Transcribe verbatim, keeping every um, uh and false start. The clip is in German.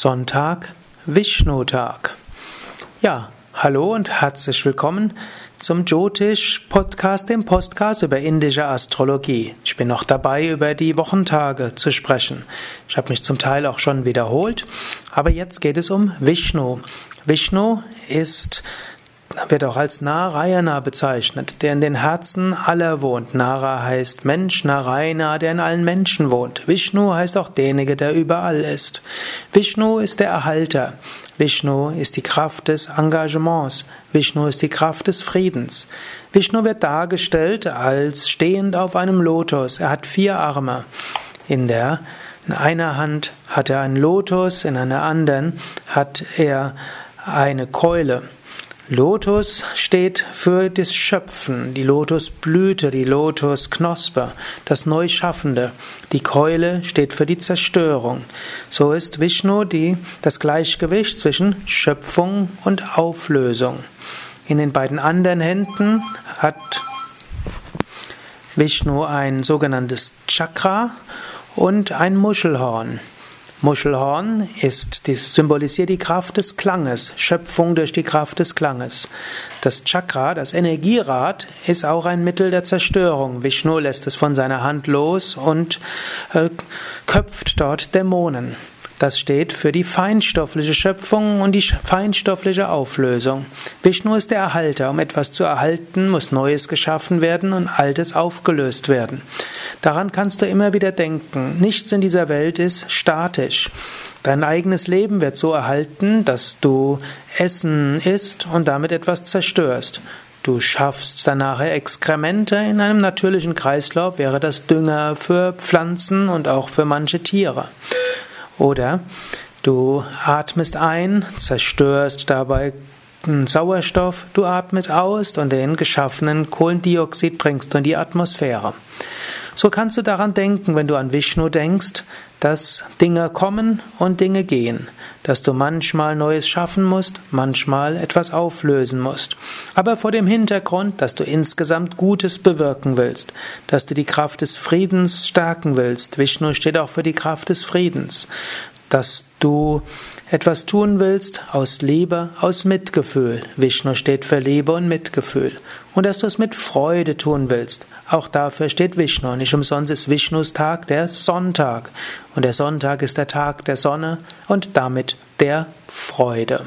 Sonntag, Vishnu-Tag. Ja, hallo und herzlich willkommen zum Jyotish-Podcast, dem Podcast über indische Astrologie. Ich bin noch dabei, über die Wochentage zu sprechen. Ich habe mich zum Teil auch schon wiederholt, aber jetzt geht es um Vishnu. Vishnu ist, wird auch als Narayana bezeichnet, der in den Herzen aller wohnt. Nara heißt Mensch, Narayana, der in allen Menschen wohnt. Vishnu heißt auch derjenige, der überall ist. Vishnu ist der Erhalter. Vishnu ist die Kraft des Engagements. Vishnu ist die Kraft des Friedens. Vishnu wird dargestellt als stehend auf einem Lotus. Er hat vier Arme. In der in einer Hand hat er einen Lotus, in einer anderen hat er eine Keule. Lotus steht für das Schöpfen, die Lotusblüte, die Lotusknospe, das Neuschaffende. Die Keule steht für die Zerstörung. So ist Vishnu die, das Gleichgewicht zwischen Schöpfung und Auflösung. In den beiden anderen Händen hat Vishnu ein sogenanntes Chakra und ein Muschelhorn. Muschelhorn ist, die symbolisiert die Kraft des Klanges, Schöpfung durch die Kraft des Klanges. Das Chakra, das Energierad, ist auch ein Mittel der Zerstörung. Vishnu lässt es von seiner Hand los und äh, köpft dort Dämonen. Das steht für die feinstoffliche Schöpfung und die feinstoffliche Auflösung. Vishnu ist der Erhalter. Um etwas zu erhalten, muss Neues geschaffen werden und Altes aufgelöst werden. Daran kannst du immer wieder denken. Nichts in dieser Welt ist statisch. Dein eigenes Leben wird so erhalten, dass du Essen isst und damit etwas zerstörst. Du schaffst danach Exkremente. In einem natürlichen Kreislauf wäre das Dünger für Pflanzen und auch für manche Tiere. Oder du atmest ein, zerstörst dabei Sauerstoff, du atmest aus und den geschaffenen Kohlendioxid bringst du in die Atmosphäre. So kannst du daran denken, wenn du an Vishnu denkst, dass Dinge kommen und Dinge gehen, dass du manchmal Neues schaffen musst, manchmal etwas auflösen musst, aber vor dem Hintergrund, dass du insgesamt Gutes bewirken willst, dass du die Kraft des Friedens stärken willst. Vishnu steht auch für die Kraft des Friedens, dass du etwas tun willst aus Liebe, aus Mitgefühl. Vishnu steht für Liebe und Mitgefühl. Und dass du es mit Freude tun willst. Auch dafür steht Vishnu. Nicht umsonst ist Vishnus Tag der Sonntag. Und der Sonntag ist der Tag der Sonne und damit der Freude.